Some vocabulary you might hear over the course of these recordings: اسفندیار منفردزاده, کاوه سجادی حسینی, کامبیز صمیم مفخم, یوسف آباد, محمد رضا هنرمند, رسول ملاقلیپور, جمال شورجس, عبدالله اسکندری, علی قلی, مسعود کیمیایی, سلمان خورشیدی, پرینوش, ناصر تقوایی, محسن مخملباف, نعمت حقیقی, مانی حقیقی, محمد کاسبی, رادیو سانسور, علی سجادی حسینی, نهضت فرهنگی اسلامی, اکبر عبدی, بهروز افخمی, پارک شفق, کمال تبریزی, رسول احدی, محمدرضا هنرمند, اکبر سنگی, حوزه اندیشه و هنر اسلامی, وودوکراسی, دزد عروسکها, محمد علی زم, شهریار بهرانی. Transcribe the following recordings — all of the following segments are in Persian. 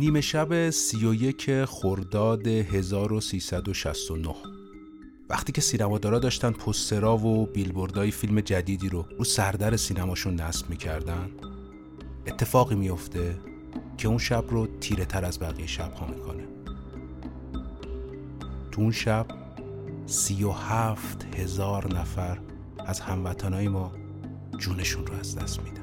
نیمه شب 31 خرداد 1369 وقتی که سینمادارا داشتن پوسترها و بیلبوردهای فیلم جدیدی رو سردر سینماشون نصب می‌کردن، اتفاقی میفته که اون شب رو تیره تر از بقیه شب‌ها می‌کنه. تو اون شب 37,000 نفر از هموطنای ما جونشون رو از دست میدن.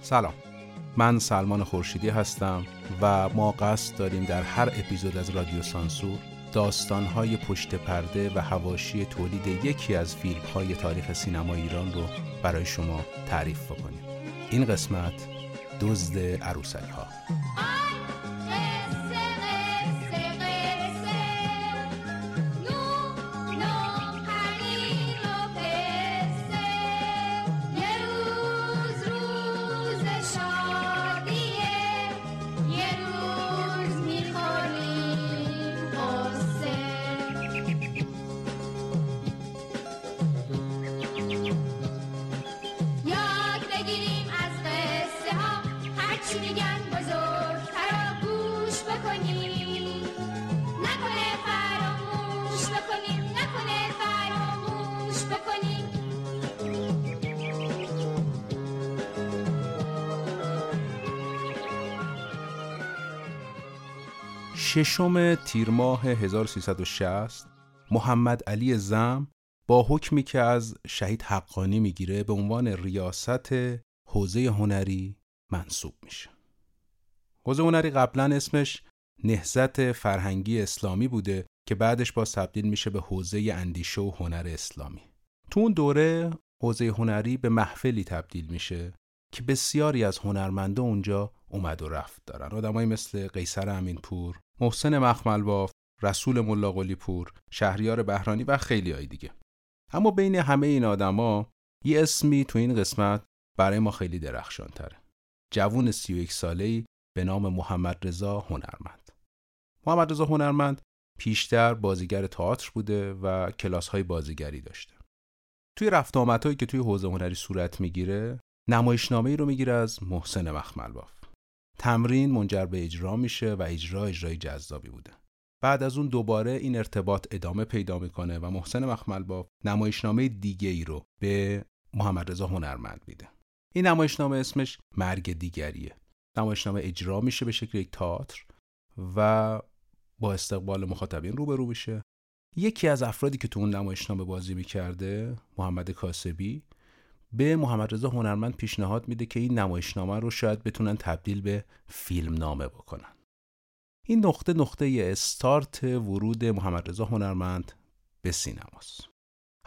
سلام، من سلمان خورشیدی هستم و ما قصد داریم در هر اپیزود از رادیو سانسور داستان‌های پشت پرده و حواشی تولید یکی از فیلم‌های تاریخ سینما ایران رو برای شما تعریف بکنیم. این قسمت دزد عروسکها. ششم تیر ماه 1360 محمد علی زم با حکمی که از شهید حقانی میگیره به عنوان ریاست حوزه هنری منصوب میشه. حوزه هنری قبلا اسمش نهضت فرهنگی اسلامی بوده که بعدش با تبدیل میشه به حوزه اندیشه و هنر اسلامی. تو اون دوره حوزه هنری به محفلی تبدیل میشه که بسیاری از هنرمنده اونجا اومد و رفت دارن. آدمایی مثل قیصر امین پور، محسن مخملباف، رسول ملاقلیپور، شهریار بهرانی و خیلی‌های دیگه. اما بین همه این آدما یه اسمی تو این قسمت برای ما خیلی درخشان‌تره. جوون 31 ساله‌ای به نام محمد رضا هنرمند. محمد رضا هنرمند پیشتر بازیگر تئاتر بوده و کلاس‌های بازیگری داشته. توی رفت آمدهایی که توی حوزه هنری صورت میگیره، نمایشنامه‌ای رو میگیره از محسن مخملباف. تمرین منجر به اجرا میشه و اجرای جذابی بوده. بعد از اون دوباره این ارتباط ادامه پیدا میکنه و محسن مخملباف نمایشنامه دیگه ای رو به محمد رضا هنرمند میده. این نمایشنامه اسمش مرگ دیگریه. نمایشنامه اجرا میشه به شکل یک تئاتر و با استقبال مخاطبین روبرو میشه. یکی از افرادی که تو اون نمایشنامه بازی میکرده، محمد کاسبی، به محمد رضا هنرمند پیشنهاد میده که این نمایشنامه رو شاید بتونن تبدیل به فیلمنامه بکنن. این نقطه استارت ورود محمد رضا هنرمند به سینماست.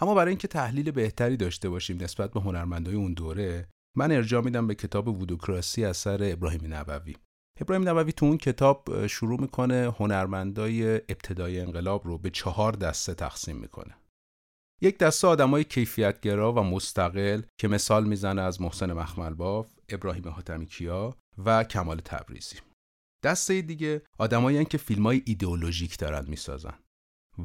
اما برای اینکه تحلیل بهتری داشته باشیم نسبت به هنرمندای اون دوره، من ارجاع میدم به کتاب وودوکراسی اثر ابراهیم نبوی. ابراهیم نبوی تو اون کتاب شروع میکنه هنرمندای ابتدای انقلاب رو به 4 دسته تقسیم میکنه. یک دسته آدمای کیفیتگرا و مستقل که مثال میزنه از محسن مخملباف، ابراهیم حاتمی کیا و کمال تبریزی. دسته دیگه آدمایین که فیلمای ایدئولوژیک دارن میسازن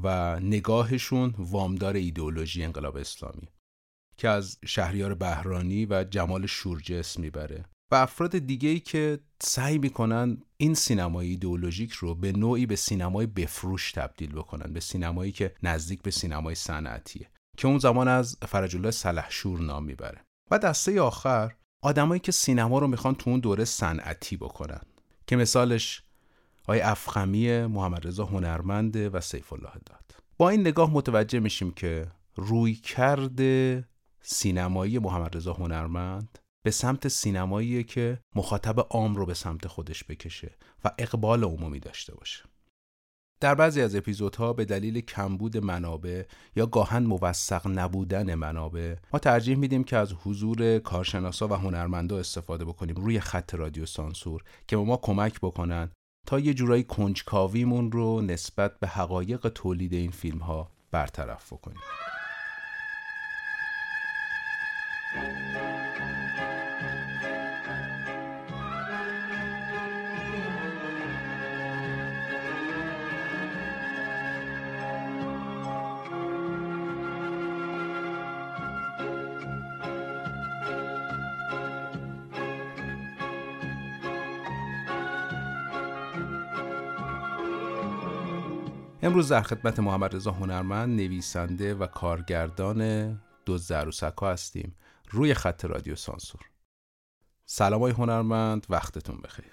و نگاهشون وامدار ایدئولوژی انقلاب اسلامی که از شهریار بهرانی و جمال شورجس میبره و افراد دیگه‌ای که سعی میکنن این سینمای ایدئولوژیک رو به نوعی به سینمای بفروش تبدیل بکنن، به سینمایی که نزدیک به سینمای صنعتیه که اون زمان از فرج‌الله سلحشور نام میبره. و دسته آخر آدمایی که سینما رو میخوان تو اون دوره صنعتی بکنن که مثالش آی افخمی، محمد رضا هنرمند و سیف الله داد. با این نگاه متوجه میشیم که رویکرد سینمایی محمد رضا هنرمند به سمت سینمایی که مخاطب عام رو به سمت خودش بکشه و اقبال عمومی داشته باشه. در بعضی از اپیزودها به دلیل کمبود منابع یا گاهن موثق نبودن منابع ما ترجیح میدیم که از حضور کارشناسا و هنرمندا استفاده بکنیم روی خط رادیو سانسور که به ما کمک بکنن تا یه جورایی کنجکاویمون رو نسبت به حقایق تولید این فیلم‌ها برطرف بکنیم. امروز در خدمت محمد رضا هنرمند، نویسنده و کارگردان دزد عروسکها هستیم روی خط رادیو سانسور. سلام آقای هنرمند، وقتتون بخیر.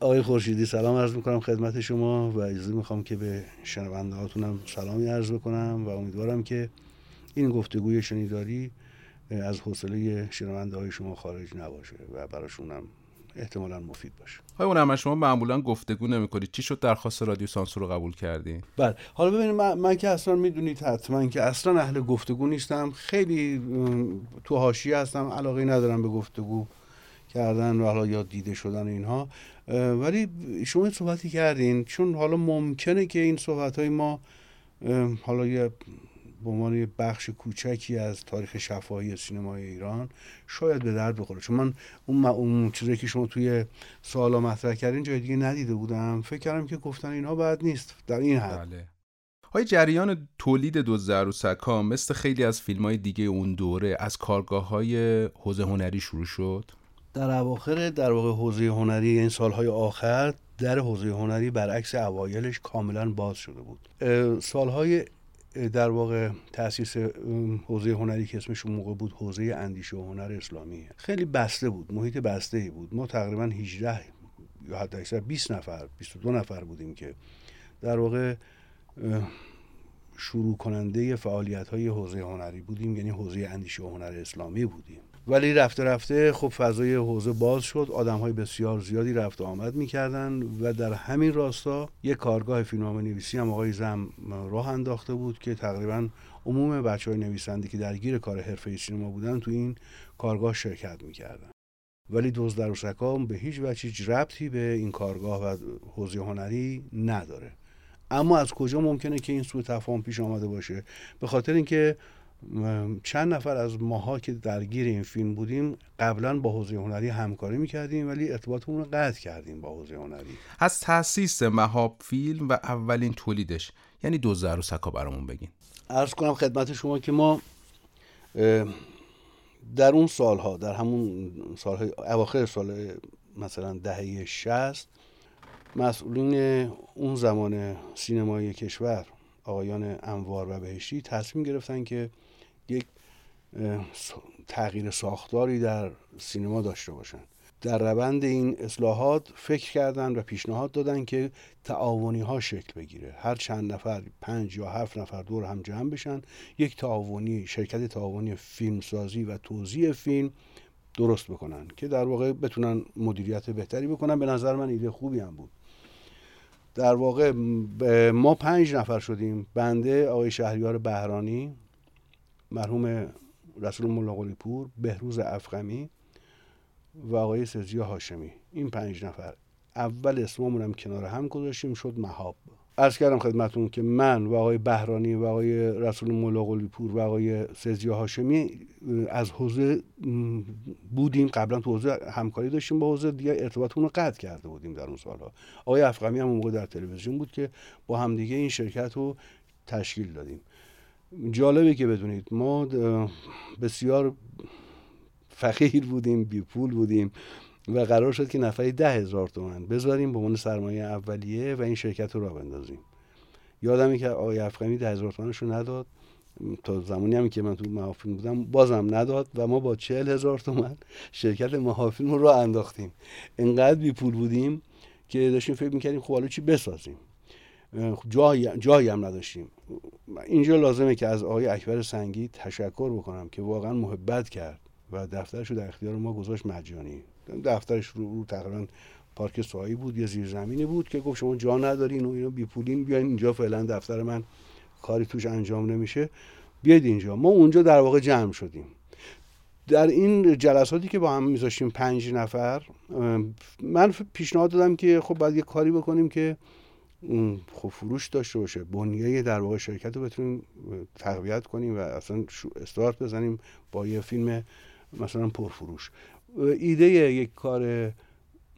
آقای خورشیدی سلام عرض میکنم خدمت شما و اجازه میخوام که به شنونده هاتونم سلامی عرض بکنم و امیدوارم که این گفتگوی شنیداری از حوصله شنونده های شما خارج نباشه و براشونم احتمالاً مفید باشه. آقای هنرمند شما معمولاً گفتگو نمی‌کنید، چی شد درخواست رادیو سانسور رو قبول کردین؟ بله، حالا ببینید من که اصلاً میدونید حتماً که اصلاً اهل گفتگو نیستم، خیلی تو حاشیه هستم، علاقه ندارم به گفتگو کردن و حالا یا دیده شدن اینها، ولی شما صحبتی کردین چون حالا ممکنه که این صحبت‌های ما حالا یه به عنوان یه بخش کوچکی از تاریخ شفاهی سینمای ایران شاید به درد بخوره، چون من اون چیزی که شما توی سوالا مطرح کردین جای دیگه ندیده بودم، فکر کردم که گفتن اینها بد نیست در این حد. بله. های جریان تولید دزد عروسکها مثل خیلی از فیلم‌های دیگه اون دوره از کارگاه‌های حوزه هنری شروع شد. در اواخر در واقع حوزه هنری این سال‌های آخر در حوزه هنری برعکس اوایلش کاملاً باز شده بود. سال‌های در واقع تأسیس حوزه هنری که اسمش اون موقع بود حوزه اندیشه و هنر اسلامی خیلی بسته بود، محیط بسته‌ای بود. ما تقریباً 18 یا حتی اکثر 20 نفر 22 نفر بودیم که در واقع شروع کننده فعالیت‌های حوزه هنری بودیم، یعنی حوزه اندیشه و هنر اسلامی بودیم. ولی رفته رفته خب فضای حوزه باز شد، آدم‌های بسیار زیادی رفت و آمد می‌کردن و در همین راستا یک کارگاه فیلمنامه‌نویسی هم آقای زم راه انداخته بود که تقریباً عموم بچه‌های نویسنده که درگیر کار حرفه‌ای سینما بودن تو این کارگاه شرکت می‌کردن. ولی دزد عروسکها به هیچ وجه ربطی به این کارگاه و حوزه هنری نداره. اما از کجا ممکنه که این سوء تفاهم پیش آمده باشه؟ به خاطر اینکه چند نفر از ماها که درگیر این فیلم بودیم قبلا با حوزه هنری همکاری میکردیم ولی ارتباطمون رو قطع کردیم با حوزه هنری. از تأسیس مهاب فیلم و اولین تولیدش یعنی دزد عروسکها برامون بگین. عرض کنم خدمت شما که ما در اون سالها در همون سالهای اواخر سال مثلا دهه 60 مسئولین اون زمان سینمای کشور آقایان انوار و بهشتی تصمیم گرفتن که یک تغییر ساختاری در سینما داشته باشن. در روند این اصلاحات فکر کردن و پیشنهاد دادن که تعاونی ها شکل بگیره، هر چند نفر 5 یا 7 نفر دور هم جمع بشن یک تعاونی، شرکت تعاونی فیلمسازی و توزیع فیلم درست بکنن که در واقع بتونن مدیریت بهتری بکنن. به نظر من ایده خوبی هم بود. در واقع ما 5 نفر شدیم، بنده، آقای شهریار بهرانی، مرحوم رسول ملاقلیپور، بهروز افخمی و آقای سزیا هاشمی. این 5 نفر اول اسممون هم کنار هم گذاشتیم شد مهاب. عرض کردم خدمتون که من و آقای بهرانی و آقای رسول ملاقلیپور و آقای سزیا هاشمی از حوزه بودیم، قبلا تو حوزه همکاری داشتیم با حوزه، دیگه ارتباطمون رو قطع کرده بودیم در اون سالها. آقای افخمی هم اون موقع در تلویزیون بود که با هم دیگه این شرکت رو تشکیل دادیم. جالبه که بدونید ما بسیار فقیر بودیم، بی پول بودیم و قرار شد که نفری 10,000 تومان بذاریم به عنوان سرمایه اولیه و این شرکت رو راه بندازیم. یادمه که آقای افخمی 10,000 تومانش رو نداد، تا زمانی هم که من تو مهاب فیلم بودم بازم نداد و ما با 40,000 تومان شرکت مهاب فیلم رو راه انداختیم. اینقدر بی پول بودیم که داشتیم فکر می‌کردیم خب حالا چی بسازیم، جایی هم نداشتیم. اینجا لازمه که از آقای اکبر سنگی تشکر بکنم که واقعا محبت کرد و دفترش رو در اختیار ما گذاشت مجانی. دفترش رو تقریبا پارک سوایی بود یا زیرزمینی بود که گفت شما جا ندارین و اینا بی پولین، بیاین اینجا، فعلا دفتر من کاری توش انجام نمیشه، بیاید اینجا. ما اونجا در واقع جمع شدیم. در این جلساتی که با هم میذاشتیم 5 نفر، من پیشنهاد دادم که خب باید یه کاری بکنیم که خب فروش داشته باشه، بنیه در واقع شرکت رو بتونیم تقویت کنیم و اصلا استارت بزنیم با یه فیلم مثلا پرفروش. ایده یک کار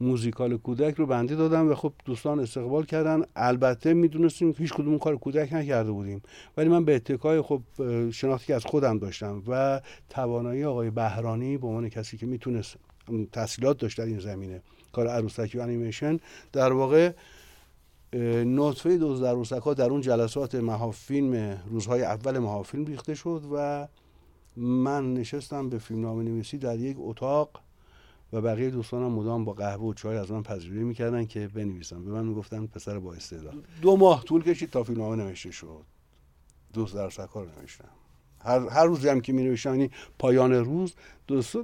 موزیکال کودک رو بنده دادم و خب دوستان استقبال کردن. البته میدونستیم که هیچ کدوم کار کودک نکرده بودیم، ولی من به اتکای خب شناختی که از خودم داشتم و توانایی آقای بهرانی به عنوان کسی که میتونست تحصیلات داشت در این زمینه کار عروسکی و انیمیشن، در واقع نطفه دزد عروسکها در اون جلسات مهاب فیلم، روزهای اول مهاب فیلم ریخته شد و من نشستم به فیلمنامه نویسی در یک اتاق و بقیه دوستانم مدام با قهوه و چای از من پذیرایی میکردن که بنویسم. به من میگفتن پسر با استعداد. 2 ماه طول کشید تا فیلمنامه نوشته شد. دزد عروسکها رو نوشتم. هر روزی هم که می‌نوشتم، یعنی پایان روز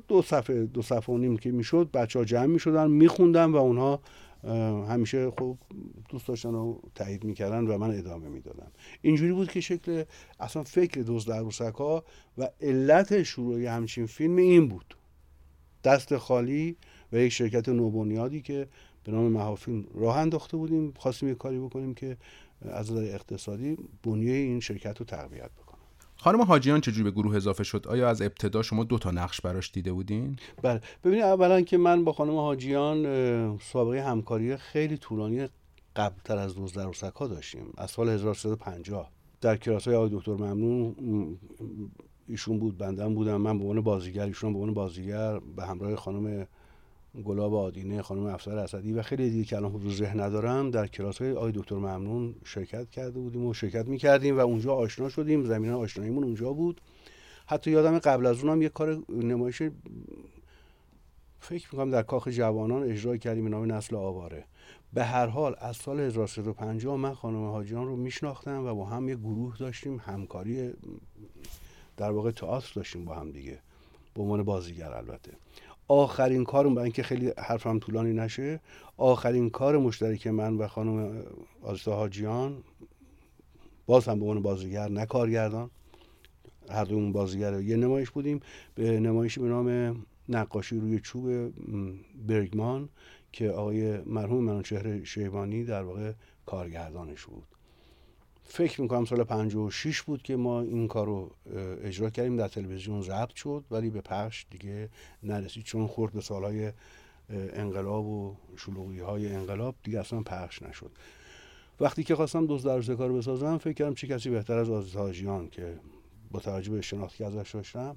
دو صفحه و نیم که میشد، بچه‌ها جمع می‌شدن می‌خوندن و اونها همیشه خوب دوست داشتن و تایید می‌کردن و من ادامه می‌دادم. اینجوری بود که شکل اصلا فکر دزد عروسکها و علت شروع همچین فیلم این بود. دست خالی و یک شرکت نوبنیادی که به نام مهاب فیلم راه انداخته بودیم، خواستیم یک کاری بکنیم که از نظر اقتصادی بنیه این شرکت رو تقویت بکنیم. خانم حاجیان چجوری به گروه اضافه شد؟ آیا از ابتدا شما 2 تا نقش براش دیده بودین؟ بله، ببینید اولا که من با خانم حاجیان سابقه همکاری خیلی طولانی قبلتر از دزد عروسکها داشتیم. از سال 1350 در کلاس‌های آقای دکتر ممنون، ایشون بود، بندم بودم، من به عنوان بازیگر، ایشون به عنوان بازیگر، به همراه خانم گلاب آدینه، خانم افسر اسدی و خیلی دیگه که الان حضور ذهن ندارم، در کلاس‌های آقای دکتر ممنون شرکت کرده بودیم و شرکت می‌کردیم و اونجا آشنا شدیم. زمینه آشناییمون اونجا بود. حتی یادم قبل از اونم یک کار نمایش فکر می‌کنم در کاخ جوانان اجرا کردیم به نام نسل آواره. به هر حال از سال 1350 من خانم حاجیان رو میشناختم و با هم یک گروه داشتیم، همکاری در واقع تئاتر داشتیم با هم دیگه، به عنوان بازیگر. البته آخرین کارم، برای اینکه خیلی حرفم طولانی نشه، آخرین کار مشترک من و خانم آرزو حاجیان، باز هم به عنوان بازیگر نه کارگردان، هر دومون بازیگر، یه نمایش بودیم، به نمایشی به نام نقاشی روی چوب برگمان که آقای مرحوم منوچهر شیبانی در واقع کارگردانش بود. فکر میکنم سال 56 بود که ما این کار رو اجرا کردیم، در تلویزیون ضبط شد ولی به پخش دیگه نرسید، چون خورد به سالهای انقلاب و شلوغی‌های انقلاب دیگه اصلا پخش نشد. وقتی که خواستم دزد عروسکها رو بسازم، فکر کردم چه کسی بهتر از آرزو حاجیان که با توجه به شناختی که ازش داشتم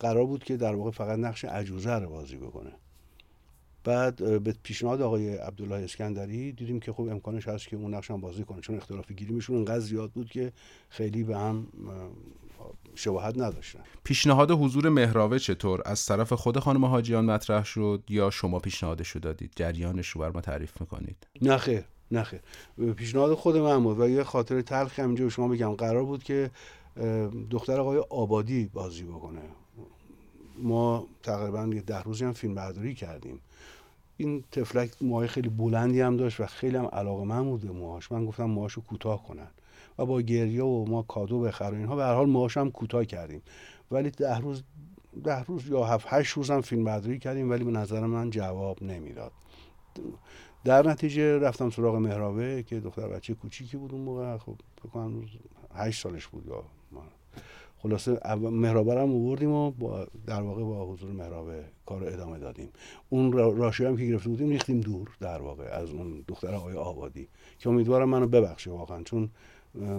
قرار بود که در واقع فقط نقش عجوزه رو بازی بکنه. بعد به پیشنهاد آقای عبدالله اسکندری دیدیم که خب امکانش هست که اون نقش هم بازی کنه، چون اختلاف گیریمشون انقدر زیاد بود که خیلی به هم شباهت نداشتن. پیشنهاد حضور مهراب چطور؟ از طرف خود خانم حاجیان مطرح شد یا شما پیشنهادشو دادید؟ جریانش رو برام تعریف میکنید؟ نه خیر. پیشنهاد خود من بود و یه خاطره تلخی هم اینجا شما بگم. قرار بود که دختر آقای آبادی بازی بکنه. ما تقریبا 10 روزی هم فیلم برداری کردیم. این تفلک موهای خیلی بلندی هم داشت و خیلی هم علاقه‌مند بود به موهاش. من گفتم موهاشو کوتاه کنن و با گریه و ما کادو بخرن اینها. به هر حال موهاش هم کوتاه کردیم، ولی 10 روز یا 7-8 روز هم فیلم برداری کردیم، ولی به نظر من جواب نمیداد. در نتیجه رفتم سراغ مهراب که دختر بچه کوچیکی بود اون موقع، خب فکر کنم 8 سالش بود یا خلاصه مهراب رو آوردیم و در واقع با حضور مهراب کار رو ادامه دادیم. اون راشیه هم که گرفته بودیم ریختیم دور در واقع از اون دختر آقای آبادی که امیدوارم منو ببخشه واقعا، چون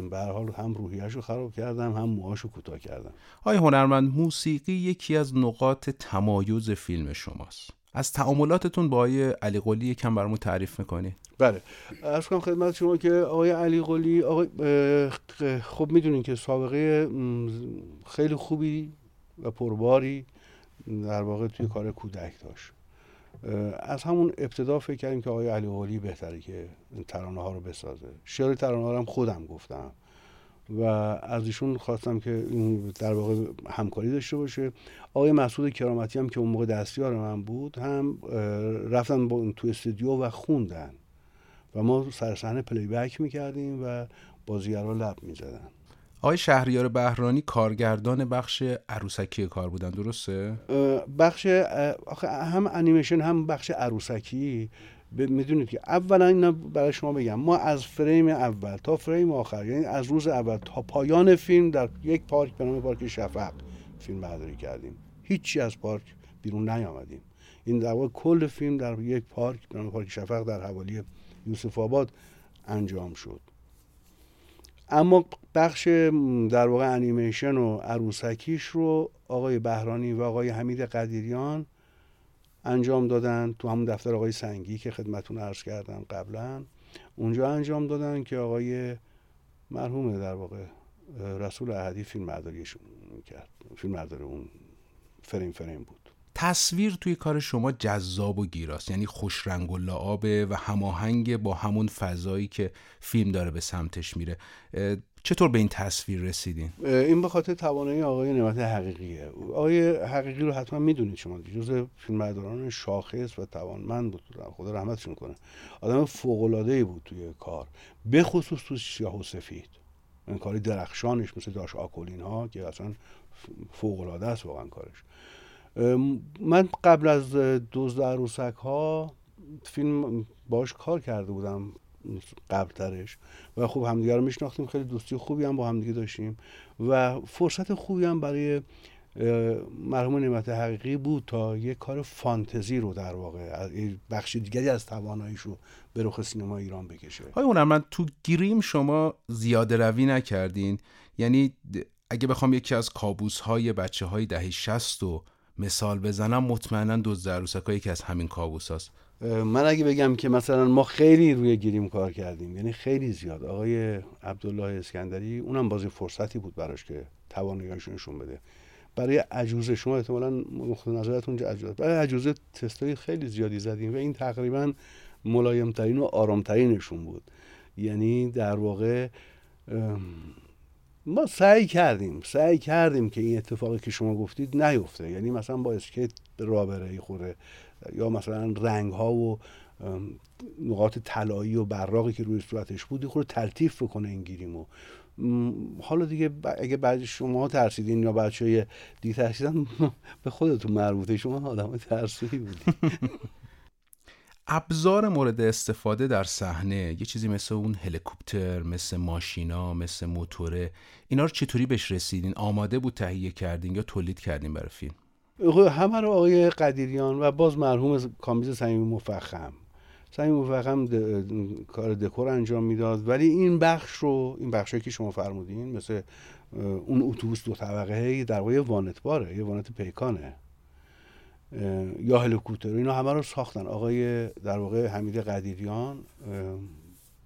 به هر حال هم روحیه‌شو خراب کردم هم موهاشو کوتاه کردم. آقای هنرمند، موسیقی یکی از نقاط تمایز فیلم شماست. از تعاملاتتون با آقای علی قلی یکم برامون تعریف می‌کنی؟ بله. عرض کنم خدمت شما که آقای علی قلی خب می‌دونین که سابقه خیلی خوبی و پرباری در واقع توی کار کودک داشت. از همون ابتدا فکر کردیم که آقای علی قلی بهتره که ترانه‌ها رو بسازه. شعر ترانه‌ها رو هم خودم گفتم و از ایشون خواستم که در واقع همکاری داشته باشه. آقای مسعود کرامتی هم که اون موقع دستیار من بود هم رفتن با تو استودیو و خوندن و ما سر صحنه پلی بک می‌کردیم و بازیگرا لب می‌زدن. آقای شهریار بهرانی کارگردان بخش عروسکی کار بودن، درسته؟ بخش هم انیمیشن هم بخش عروسکی. میدونید که اولا اینا برای شما بگم، ما از فریم اول تا فریم آخر، یعنی از روز اول تا پایان فیلم در یک پارک به نام پارک شفق فیلم برداری کردیم. هیچی از پارک بیرون نیامدیم. این در واقع کل فیلم در یک پارک به نام پارک شفق در حوالی یوسف آباد انجام شد. اما بخش در واقع انیمیشن و عروسکیش رو آقای بهرانی و آقای حمید قدیریان انجام دادن تو همون دفتر آقای سنگی که خدمتون عرض کردم قبلا. اونجا انجام دادن که آقای مرحوم در واقع رسول احدی فیلمبرداریشون کرد، فیلمبرداری اون فریم بود. تصویر توی کار شما جذاب و گیراست، یعنی خوش رنگ و لعابه و هماهنگ با همون فضایی که فیلم داره به سمتش میره. چطور به این تصویر رسیدین؟ این به خاطر توانایی آقای نعمت حقیقیه. آقای حقیقی رو حتما میدونید شما، جزء فیلمبرداران شاخص و توانمند بود، خدا رحمتشون کنه. آدم فوق‌العاده‌ای بود توی کار، به خصوص تو سیاه و سفید. این کاری درخشانش مثل داش آکولین ها که اصلا فوق‌العاده است واقعا کارش. من قبل از دزد عروسکها فیلم باش کار کرده بودم قبل ترش و خب همدیگه رو میشناختیم، خیلی دوستی خوبی هم با همدیگه داشتیم و فرصت خوبی هم برای مرحوم نعمت حقیقی بود تا یک کار فانتزی رو در واقع بخش دیگری از تواناییش رو به رخ سینما ایران بکشه. آقای هنرمند، تو گریم شما زیاده روی نکردین، یعنی اگه بخوام یکی از کابوس‌های بچه‌های دهه 60 رو مثال بزنم مطمئناً دزد عروسکها یکی از همین کابوس‌هاست. من اگه بگم که مثلا ما خیلی روی گریم کار کردیم، یعنی خیلی زیاد. آقای عبدالله اسکندری اونم بازی فرصتی بود براش که توانایی‌هاشون نشون بده. برای عجوزه شما احتمالاً مختص نظرتون عجوزه، برای عجوزه تستای خیلی زیادی زدیم و این تقریباً ملایم‌ترین و آرام‌ترینشون بود. یعنی در واقع ما سعی کردیم که این اتفاقی که شما گفتید نیفته، یعنی مثلا با اسکیت رابره‌ای خوره یا مثلا رنگ‌ها و نقاط طلایی و براقی که روی صورتش بود خود تلطیف بکنه این گیریمو. حالا دیگه اگه بعضی شما ترسیدین یا بچه‌های دی ترسیدن به خودتون مربوطه، شما آدم ترسویی بودید. ابزار مورد استفاده در صحنه یه چیزی مثل اون هلیکوپتر، مثل ماشینا، مثل موتوره، اینا رو چطوری بهش رسیدین؟ آماده بود تهیه کردین یا تولید کردین برای فیلم؟ همه رو آقای قدیریان و باز مرحوم کامبیز صمیم مفخم کار دکور انجام میداد، ولی این بخشی که شما فرمودین مثل اون اتوبوس دو طبقه‌ای در واقع وانتباره، یه وانت پیکانه یا هلیکوپتر، اینا همه رو ساختن آقای در واقع حمید قدیریان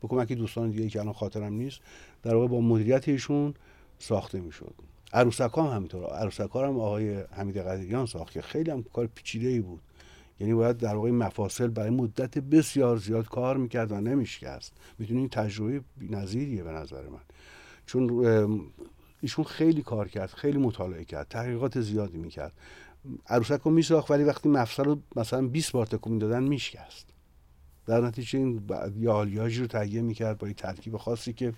به کمک دوستان دیگه که الان خاطرم نیست، در واقع با مدیریت ایشون ساخته میشد. عروسکها هم همینطور، عروسکها هم آقای حمید قدیریان ساخت که خیلی هم کار پیچیده‌ای بود، یعنی باید در واقع مفاصل برای مدت بسیار زیاد کار میکرد و نمیشکست. میدونین تجربه بی‌نظیریه به نظر من، چون ایشون خیلی کار کرد، خیلی مطالعه کرد، تحقیقات زیادی میکرد. عروسک رو میساخت ولی وقتی مفصل رو مثلا 20 بار تکون میدادن میشکست، در نتیجه این یالیاژ رو تهیه میکرد با یک ترکیب خاصی که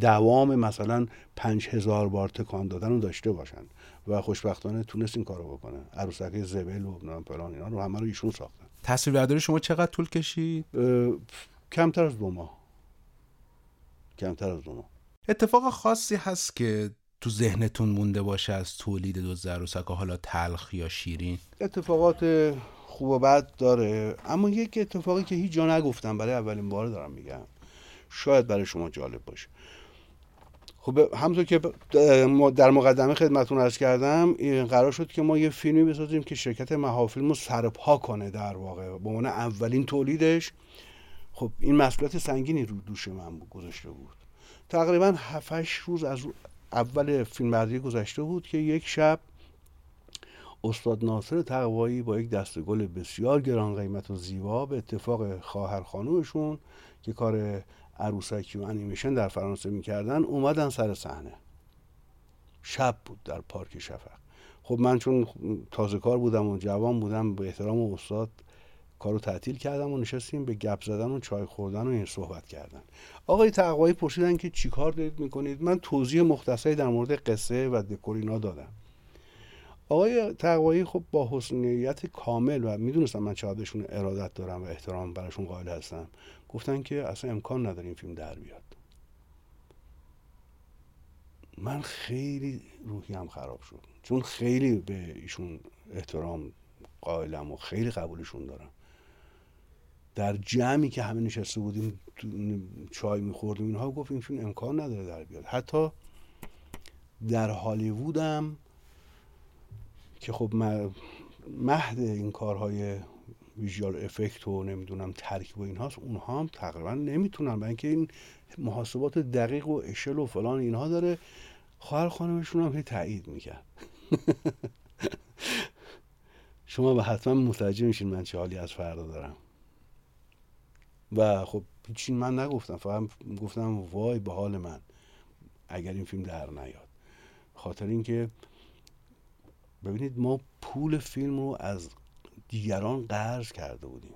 دوام مثلا 5000 بار تکان دادن رو داشته باشن و خوشبختانه تونست این کارو بکنه. عروسک زبل و ابن پلان اینا رو همه رو ایشون ساختن. تصویربرداری شما چقدر طول کشید؟ کمتر از دو ماه. اتفاق خاصی هست که تو ذهنتون مونده باشه از تولید دزد عروسکها، حالا تلخ یا شیرین؟ اتفاقات خوب و بد داره، اما یک اتفاقی که هیچ جا نگفتم برای اولین بار دارم میگم، شاید برای شما جالب باشه. خب همونطور که در مقدمه خدمتتون عرض کردم، قرار شد که ما یه فیلمی بسازیم که شرکت مهاب فیلم رو سرپا کنه در واقع به عنوان اولین تولیدش. خب این مسئولیت سنگینی رو دوش من گذاشته بود. تقریبا 7-8 روز از اول فیلمبرداری گذشته بود که یک شب استاد ناصر تقوایی با یک دسته گل بسیار گران قیمت و زیبا به اتفاق خواهر خانومشون که کار عروسکی و انیمیشن در فرانسه می‌کردن اومدن سر صحنه. شب بود در پارک شفق. خب من چون تازه کار بودم و جوان بودم، به احترام استاد کارو تعطیل کردم و نشستیم به گپ زدن و چای خوردن و این صحبت کردن. آقای تقوایی پرسیدن که چی کار دارید میکنید؟ من توضیح مختصری در مورد قصه و دکور اینا دادم. آقای تقوایی خب با حسن نیت کامل و میدونستم من چقدر بهشون ارادت دارم و احترام براشون قائل هستم، گفتن که اصلا امکان نداره این فیلم در بیاد. من خیلی روحیم خراب شد، چون خیلی به ایشون احترام قائلم و خیلی قبولشون دارم. در جمعی که همه نشسته بودیم چای میخوردیم اینها، گفت این فیلم امکان نداره در بیاد. حتی در هالیوود هم که خب مهد این کارهای ویژوال افکت و نمیدونم ترکیب و اینهاست، اونها هم تقریبا نمیتونن، برای اینکه این محاسبات دقیق و اشل و فلان اینها داره. خواهر خانمشون هم هی تایید میکرد. شما به حتما متوجه میشین من چه حالی از فردا دارم. و خب چی من نگفتم، فقط گفتم وای به حال من اگر این فیلم در نیاد. خاطر اینکه ببینید ما پول فیلم رو از دیگران قرض کرده بودیم.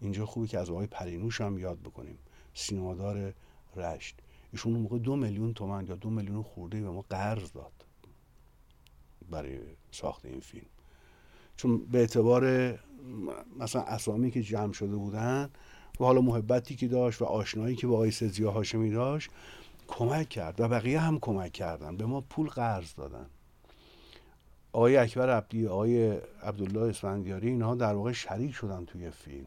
اینجا خوبه که از آقای پرینوش هم یاد بکنیم، سینمادار رشت. ایشون اون موقع 2 میلیون تومان یا 2 میلیون خورده به ما قرض داد برای ساخت این فیلم، چون به اعتبار مثلا اسامی که جمع شده بودن و حالا محبتی که داشت و آشنایی که با آقای سزیا هاشمی داشت کمک کرد و بقیه هم کمک کردن، به ما پول قرض دادن. آقای اکبر عبدی، آقای عبدالله اسکندری، اینها در واقع شریک شدن توی فیلم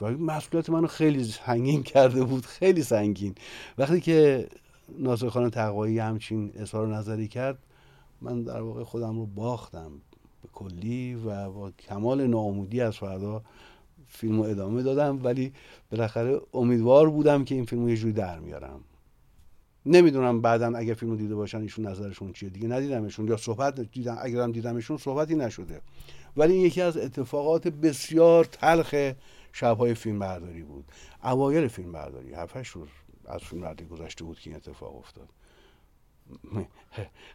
و مسئولیت منو خیلی سنگین کرده بود، خیلی سنگین. وقتی که ناصر خان تقوایی همچین اظهار نظری کرد، من در واقع خودم رو باختم به کلی و با کمال ناامیدی از فردا فیلمو ادامه دادم، ولی بالاخره امیدوار بودم که این فیلمو یه جوری در میارم. نمیدونم بعداً اگه فیلمو دیده باشن ایشون نظرشون چیه، دیگه ندیدمشون یا صحبت دیدم، اگرم دیدمشون صحبتی نشده. ولی یکی از اتفاقات بسیار تلخ شب‌های فیلمبرداری بود. اوایل فیلمبرداری 7-8 روز از فیلمبرداری گذشته بود که این اتفاق افتاد.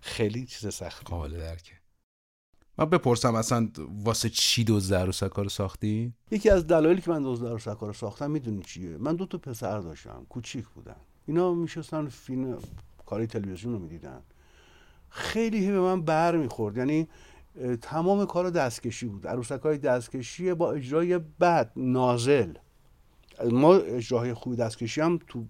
خیلی چیز سخت قابل درکه. من بپرسم اصلا واسه چی دزد عروسکها رو ساختی؟ یکی از دلایلی که من دزد عروسکها رو ساختم میدونی چیه؟ من 2 تا پسر داشتم، کوچیک بودن. اینا میشستن فیلم کاری تلویزیون رو میدیدن. خیلی به من بر میخورد، یعنی تمام کارا دستکشی بود. عروسک‌های دستکشی با اجرای بد نازل. ما اجرای خوب دستکشی هم تو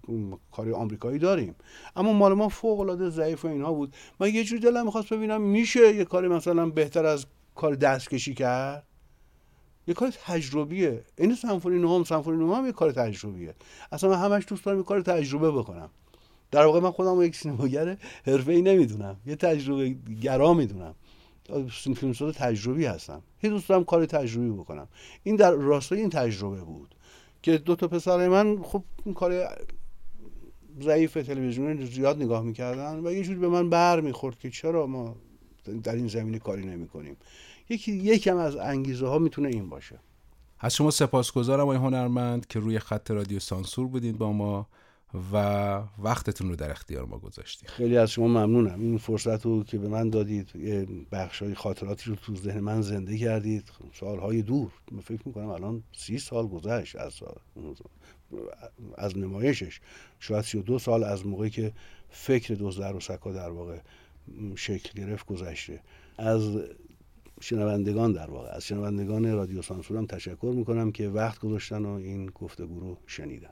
کاری آمریکایی داریم، اما مال ما فوق‌العاده ضعیف و اینها بود. من یه جوری دلم می‌خواست ببینم میشه یه کاری مثلا بهتر از کار دستکشی کرد. یه کار تجربیه. این سمفونی نهم یه کار تجربیه. اصلا من همش دوست دارم یه کار تجربه بکنم. در واقع من خودم یک سینماگر حرفه‌ای نمیدونم، یه تجربه گرا میدونم. فیلمساز تجربی هستم، هی دوست دارم کار تجربی بکنم. این در راستای این تجربه بود که 2 تا پسر من خب این کار ضعیف تلویزیونی زیاد نگاه میکردن و یه جوری به من بر میخورد که چرا ما در این زمینه کاری نمیکنیم. یکم از انگیزه ها میتونه این باشه. از شما سپاسگزارم آقای هنرمند که روی خط رادیو سانسور بودین با ما و وقتتون رو در اختیار ما گذاشتید. خیلی از شما ممنونم، این فرصت رو که به من دادید، بخشای خاطراتی رو تو ذهن من زنده کردید. سالهای دور، من فکر میکنم الان 30 سال گذشت از نمایشش، شاید 32 سال از موقعی که فکر دزد عروسکها در واقع شکل گرفت گذشته. از شنوندگان رادیو سانسور هم تشکر میکنم که وقت گذاشتن و این گفتگو رو شنیدن.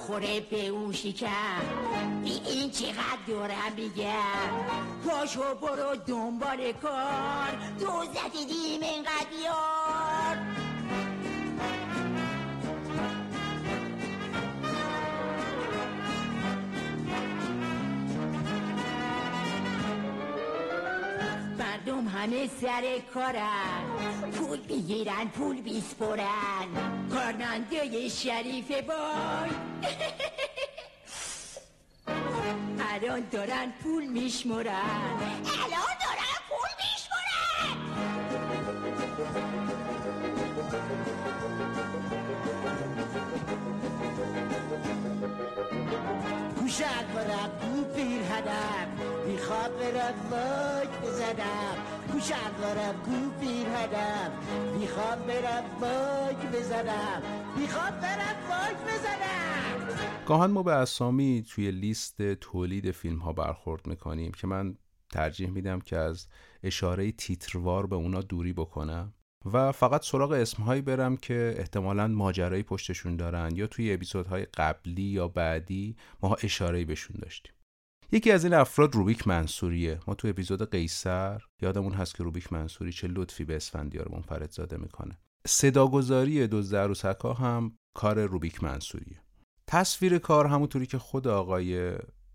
خوره به اون شکم بی این چقدر دارم بگم، پاشو برو دنبال کار دوزد دیدیم اینقدر یار. مردم همه سر کارن، پول بگیرن پول بیسپرن، کارمنده شریف بای الان دارن پول میشمرن، پوشک برد بود بیر هدف میخواد برد واک بزدم، پوشک برد بود بیر هدف میخواد برد واک بزدم، میخواد برد واک بزدم. گاهن ما به اسامی توی لیست تولید فیلم ها برخورد میکنیم که من ترجیح میدم که از اشاره تیتروار به اونا دوری بکنم و فقط سراغ اسمهایی برم که احتمالاً ماجرایی پشتشون دارن یا توی اپیزودهای قبلی یا بعدی ما اشاره‌ای بهشون داشتیم. یکی از این افراد روبیک منصوریه. ما تو اپیزود قیصر یادمون هست که روبیک منصوری چه لطفی به اسفندیار منفردزاده میکنه. صداگذاری دزد عروسکها هم کار روبیک منصوریه. تصویر کار همونطوری که خود آقای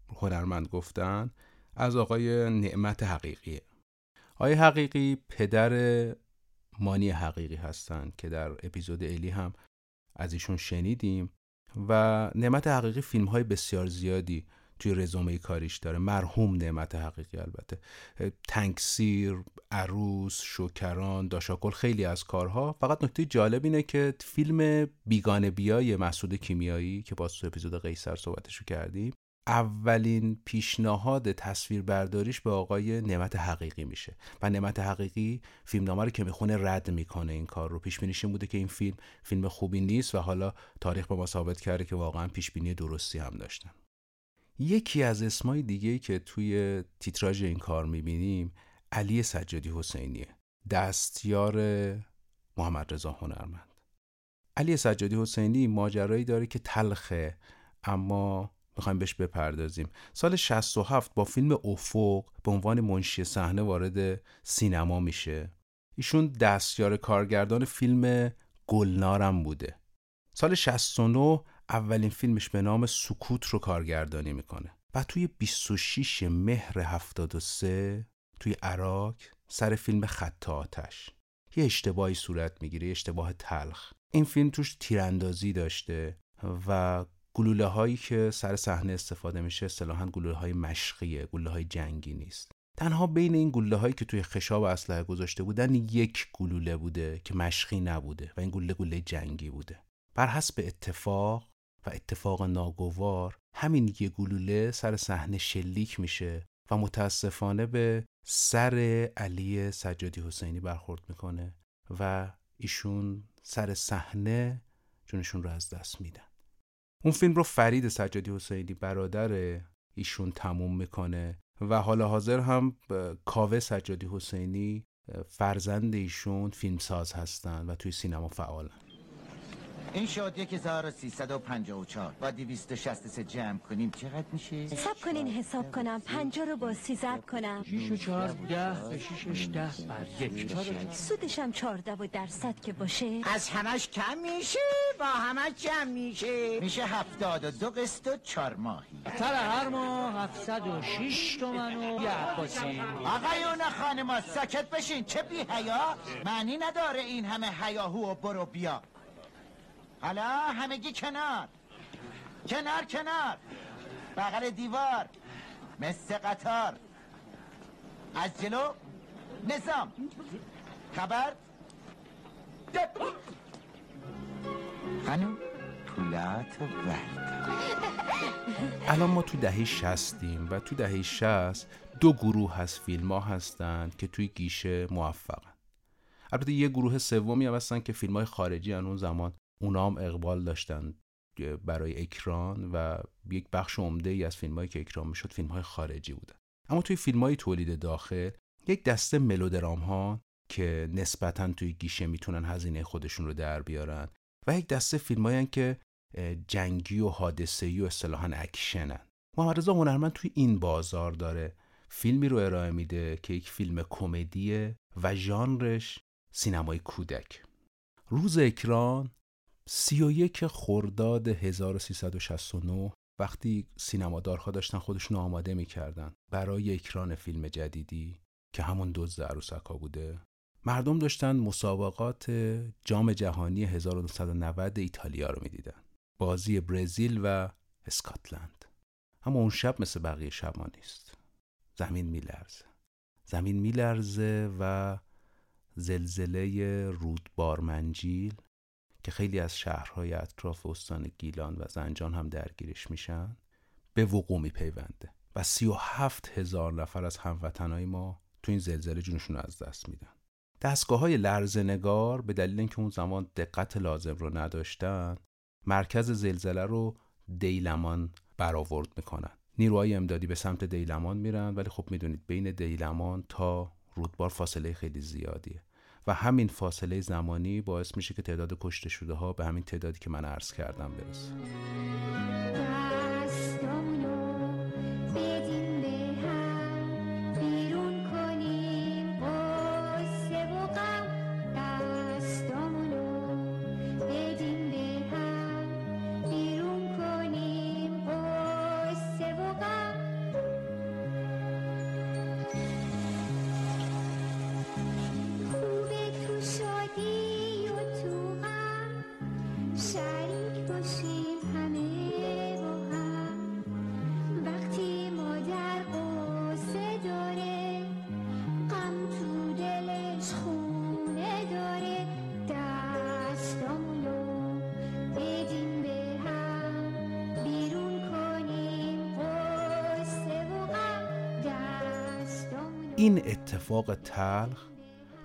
هنرمند گفتن از آقای نعمت حقیقیه. آقای حقیقی پدر مانی حقیقی هستن که در اپیزود الی هم از ایشون شنیدیم و نعمت حقیقی فیلم‌های بسیار زیادی توی رزومه کاریش داره. مرحوم نعمت حقیقی البته تنکسیر، عروس، شوکران، داشاکل، خیلی از کارها. فقط نکته جالب اینه که فیلم بیگانه بیای مسعود کیمیایی که باز تو اپیزود قیصر صحبتشو کردیم اولین پیشنهاد تصویربرداریش به آقای نعمت حقیقی میشه و نعمت حقیقی فیلمنامه رو که میخونه رد میکنه این کار رو. پیش بینیش این بوده که این فیلم خوبی نیست و حالا تاریخ به ما ثابت کرده که واقعا پیش بینی درستی هم داشتن. یکی از اسمای دیگه‌ای که توی تیتراژ این کار میبینیم علی سجادی حسینیه، دستیار محمد رضا هنرمند. علی سجادی حسینی ماجرایی داره که تلخه اما میخوایم بهش بپردازیم. سال 67 با فیلم افق به عنوان منشی صحنه وارد سینما میشه. ایشون دستیار کارگردان فیلم گلنارم بوده. سال 69 اولین فیلمش به نام سکوت رو کارگردانی میکنه و توی 26 مهر 73 توی عراق سر فیلم خط آتش یه اشتباهی صورت میگیره، اشتباه تلخ. این فیلم توش تیراندازی داشته و گلوله هایی که سر صحنه استفاده میشه اصطلاحاً گلوله های مشقیه، گلوله های جنگی نیست. تنها بین این گلوله هایی که توی خشاب و اسلحه گذاشته بودن یک گلوله بوده که مشقی نبوده و این گلوله جنگی بوده. بر حسب اتفاق و اتفاق ناگوار همین یک گلوله سر صحنه شلیک میشه و متاسفانه به سر علی سجادی حسینی برخورد میکنه و ایشون سر صحنه جونشون رو از دست میدن. اون فیلم رو فرید سجادی حسینی برادر ایشون تموم میکنه و حال حاضر هم کاوه سجادی حسینی فرزند ایشون فیلمساز هستن و توی سینما فعالن. این شد 1354 با 263 جمع کنیم چقدر میشه؟ حساب کنین، حساب کنم 50 رو با 3 ضرب کنم 6 و 4 10 به 6 10 بر 1 سودش هم 14% که باشه از همش کم میشه با همش جمع میشه میشه 72 قسط و 4 ماهی تر هر ماه 706 تومن و یه عباسی. آقایون خانما ساکت بشین، چه بی حیا، معنی نداره این همه حیاهو و برو بیا. حالا همگی کنار کنار کنار بغل دیوار مثل قطار، از جلو نظام خبر دپ. خانم پولات ورد. الان ما تو دهه 60یم و تو دهه 60 دو گروه از فیلم‌ها هستن که توی گیشه موفقن. البته یه گروه سومی هم هستن که فیلم‌های خارجی ان اون زمان اونا هم اقبال داشتن برای اکران و یک بخش عمده‌ای از فیلم‌هایی که اکران می‌شد فیلم‌های خارجی بودن. اما توی فیلم‌های تولید داخل یک دسته ملودرام‌ها که نسبتاً توی گیشه میتونن هزینه خودشون رو در بیارن و یک دسته فیلم‌هایی که جنگی و حادثه‌ای و اصطلاحاً اکشنن. محمد رضا هنرمند توی این بازار داره فیلمی رو ارائه میده که یک فیلم کمدیه و ژانرش سینمای کودک. روز اکران 31 خرداد 1369 وقتی سینمادارها داشتن خودشون آماده میکردن برای اکران فیلم جدیدی که همون دزد عروسکها بوده، مردم داشتن مسابقات جام جهانی 1990 ایتالیا رو میدیدن، بازی برزیل و اسکاتلند. اما اون شب مثل بقیه شب‌ها نیست. زمین میلرزه، زمین میلرزه و زلزله رودبار منجیل که خیلی از شهرهای اطراف استان گیلان و زنجان هم درگیرش میشن به وقوع میپیونده و 37,000 نفر از هموطنای ما تو این زلزله جونشون از دست میدن. دستگاه‌های لرزه‌نگار به دلیل اینکه اون زمان دقت لازم رو نداشتن مرکز زلزله رو دیلمان برآورد میکنن. نیروهای امدادی به سمت دیلمان میرن ولی خب میدونید بین دیلمان تا رودبار فاصله خیلی زیادیه و همین فاصله زمانی باعث میشه که تعداد کشته شده ها به همین تعدادی که من عرض کردم برسه. این اتفاق تلخ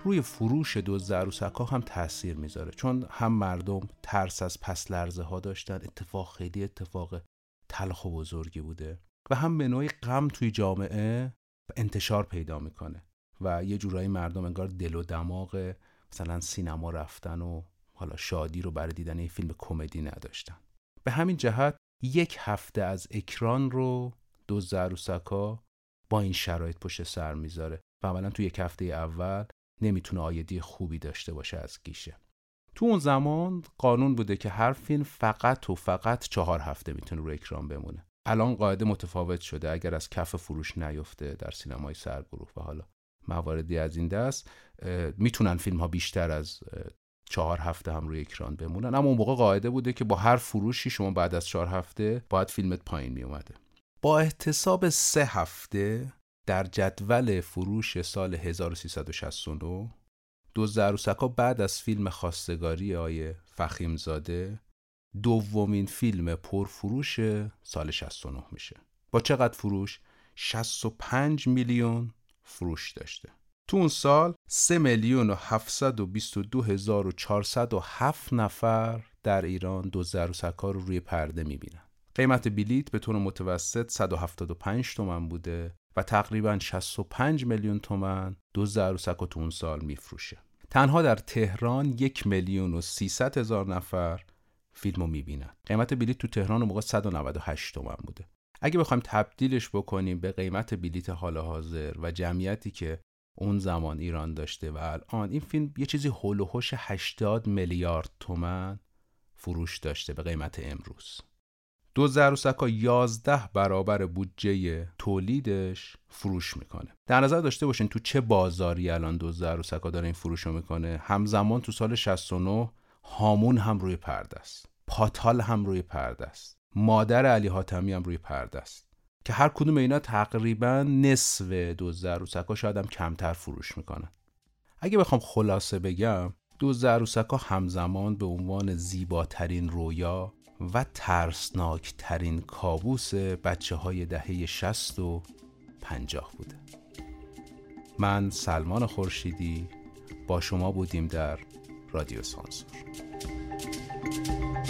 روی فروش دزد عروسکها هم تاثیر میذاره، چون هم مردم ترس از پس لرزه ها داشتن، اتفاق خیلی اتفاق تلخ و بزرگی بوده، و هم به نوعی غم توی جامعه انتشار پیدا میکنه و یه جورایی مردم انگار دل و دماغ مثلا سینما رفتن و حالا شادی رو برای دیدن یه فیلم کمدی نداشتن. به همین جهت یک هفته از اکران رو دزد عروسکها با این شرایط پشت سر میذاره و اولا تو یک هفته اول نمیتونه عایدی خوبی داشته باشه از گیشه. تو اون زمان قانون بوده که هر فیلم فقط و فقط 4 هفته میتونه روی اکران بمونه. الان قاعده متفاوت شده، اگر از کف فروش نیفته در سینمای سرگروه و حالا مواردی از این دست، میتونن فیلم ها بیشتر از 4 هفته هم روی اکران بمونن. اما اون موقع قاعده بوده که با هر فروشی شما بعد از 4 هفته باید فیلمت پایین می اومده. با احتساب 3 هفته در جدول فروش سال 1369 دزد عروسکها بعد از فیلم خواستگاری آیه فخیم‌زاده دومین فیلم پرفروش سال 69 میشه. با چقدر فروش؟ 65 میلیون فروش داشته. تو اون سال 3,722,407 نفر در ایران دزد عروسکها رو روی پرده میبینن. قیمت بلیت به طور متوسط 175 تومان بوده و تقریباً 65 میلیون تومان دزد عروسکها تو اون سال میفروشه. تنها در تهران 1,300,000 نفر فیلمو میبینن. قیمت بلیت تو تهران اون موقع 198 تومان بوده. اگه بخوایم تبدیلش بکنیم به قیمت بلیت حال حاضر و جمعیتی که اون زمان ایران داشته و الان، این فیلم یه چیزی هول و هوش 80 میلیارد تومان فروش داشته به قیمت امروز. دزد عروسکها 11 برابر بودجه تولیدش فروش میکنه. در نظر داشته باشین تو چه بازاری الان دزد عروسکها داره این فروشو میکنه. همزمان تو سال 69 هامون هم روی پرده است، پاتال هم روی پرده است، مادر علی حاتمی هم روی پرده است، که هر کدوم اینا تقریبا نصف دزد عروسکها شاید هم کمتر فروش میکنن. اگه بخوام خلاصه بگم، دزد عروسکها همزمان به عنوان زیباترین رویا و ترسناکترین کابوس بچه های دهه 60 و 50 بوده. من سلمان خورشیدی با شما بودیم در رادیو سانسور.